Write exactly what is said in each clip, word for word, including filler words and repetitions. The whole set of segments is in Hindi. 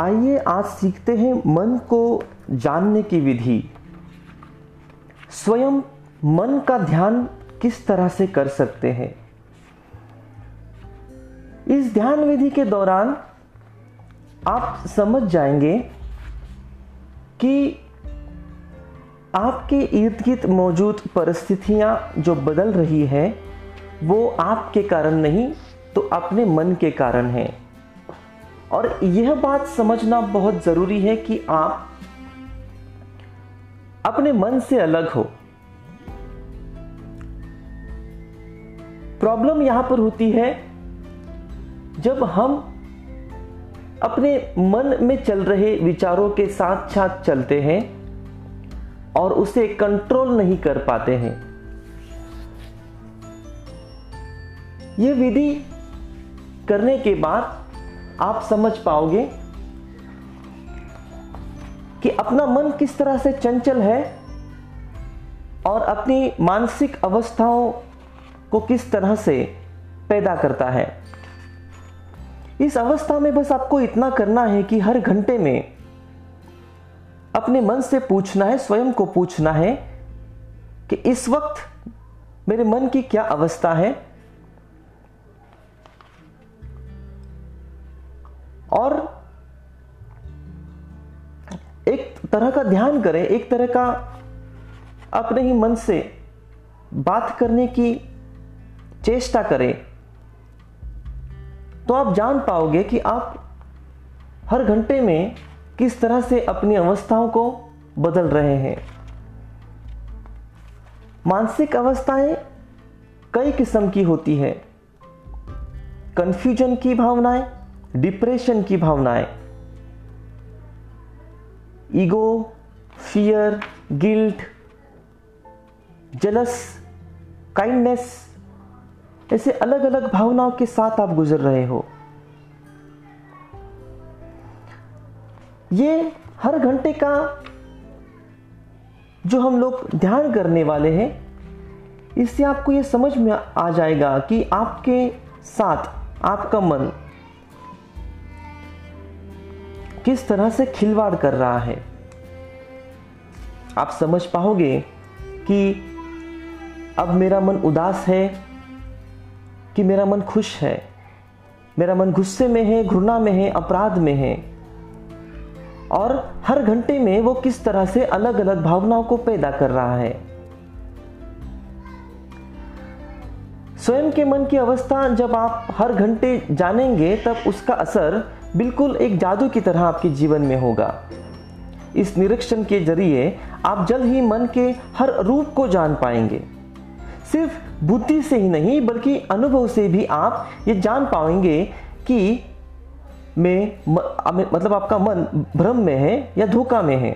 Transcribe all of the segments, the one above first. आइए आज सीखते हैं मन को जानने की विधि। स्वयं मन का ध्यान किस तरह से कर सकते हैं। इस ध्यान विधि के दौरान आप समझ जाएंगे कि आपके इर्द गिर्द मौजूद परिस्थितियां जो बदल रही है वो आपके कारण नहीं तो अपने मन के कारण है। और यह बात समझना बहुत ज़रूरी है कि आप अपने मन से अलग हो। प्रॉब्लम यहां पर होती है जब हम अपने मन में चल रहे विचारों के साथ साथ चलते हैं और उसे कंट्रोल नहीं कर पाते हैं। यह विधि करने के बाद आप समझ पाओगे कि अपना मन किस तरह से चंचल है और अपनी मानसिक अवस्थाओं को किस तरह से पैदा करता है। इस अवस्था में बस आपको इतना करना है कि हर घंटे में अपने मन से पूछना है, स्वयं को पूछना है कि इस वक्त मेरे मन की क्या अवस्था है और एक तरह का ध्यान करें, एक तरह का अपने ही मन से बात करने की चेष्टा करें। तो आप जान पाओगे कि आप हर घंटे में किस तरह से अपनी अवस्थाओं को बदल रहे हैं। मानसिक अवस्थाएं कई किस्म की होती है। कंफ्यूजन की भावनाएं, डिप्रेशन की भावनाएं, ego, fear, guilt, jealous, kindness, ऐसे अलग अलग भावनाओं के साथ आप गुजर रहे हो। ये हर घंटे का जो हम लोग ध्यान करने वाले हैं, इससे आपको ये समझ में आ जाएगा कि आपके साथ आपका मन किस तरह से खिलवाड़ कर रहा है। आप समझ पाओगे कि अब मेरा मन उदास है कि मेरा मन खुश है, मेरा मन गुस्से में है, घृणा में है, अपराध में है। और हर घंटे में वो किस तरह से अलग अलग भावनाओं को पैदा कर रहा है। स्वयं के मन की अवस्था जब आप हर घंटे जानेंगे तब उसका असर बिल्कुल एक जादू की तरह आपके जीवन में होगा। इस निरीक्षण के जरिए आप जल्द ही मन के हर रूप को जान पाएंगे। सिर्फ बुद्धि से ही नहीं बल्कि अनुभव से भी आप ये जान पाएंगे कि मैं मतलब आपका मन भ्रम में है या धोखा में है।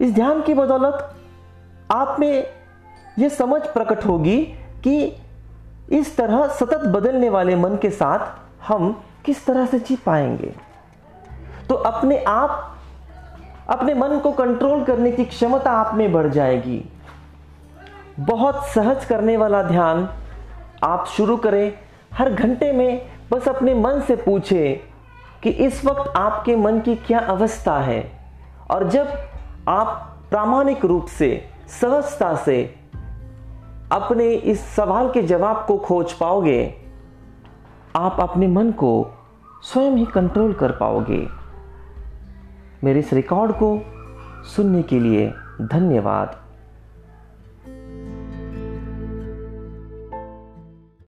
इस ध्यान की बदौलत आप में यह समझ प्रकट होगी कि इस तरह सतत बदलने वाले मन के साथ हम किस तरह से जी पाएंगे। तो अपने आप अपने मन को कंट्रोल करने की क्षमता आप में बढ़ जाएगी। बहुत सहज करने वाला ध्यान आप शुरू करें। हर घंटे में बस अपने मन से पूछें कि इस वक्त आपके मन की क्या अवस्था है। और जब आप प्रामाणिक रूप से सहजता से अपने इस सवाल के जवाब को खोज पाओगे, आप अपने मन को स्वयं ही कंट्रोल कर पाओगे। मेरे इस रिकॉर्ड को सुनने के लिए धन्यवाद।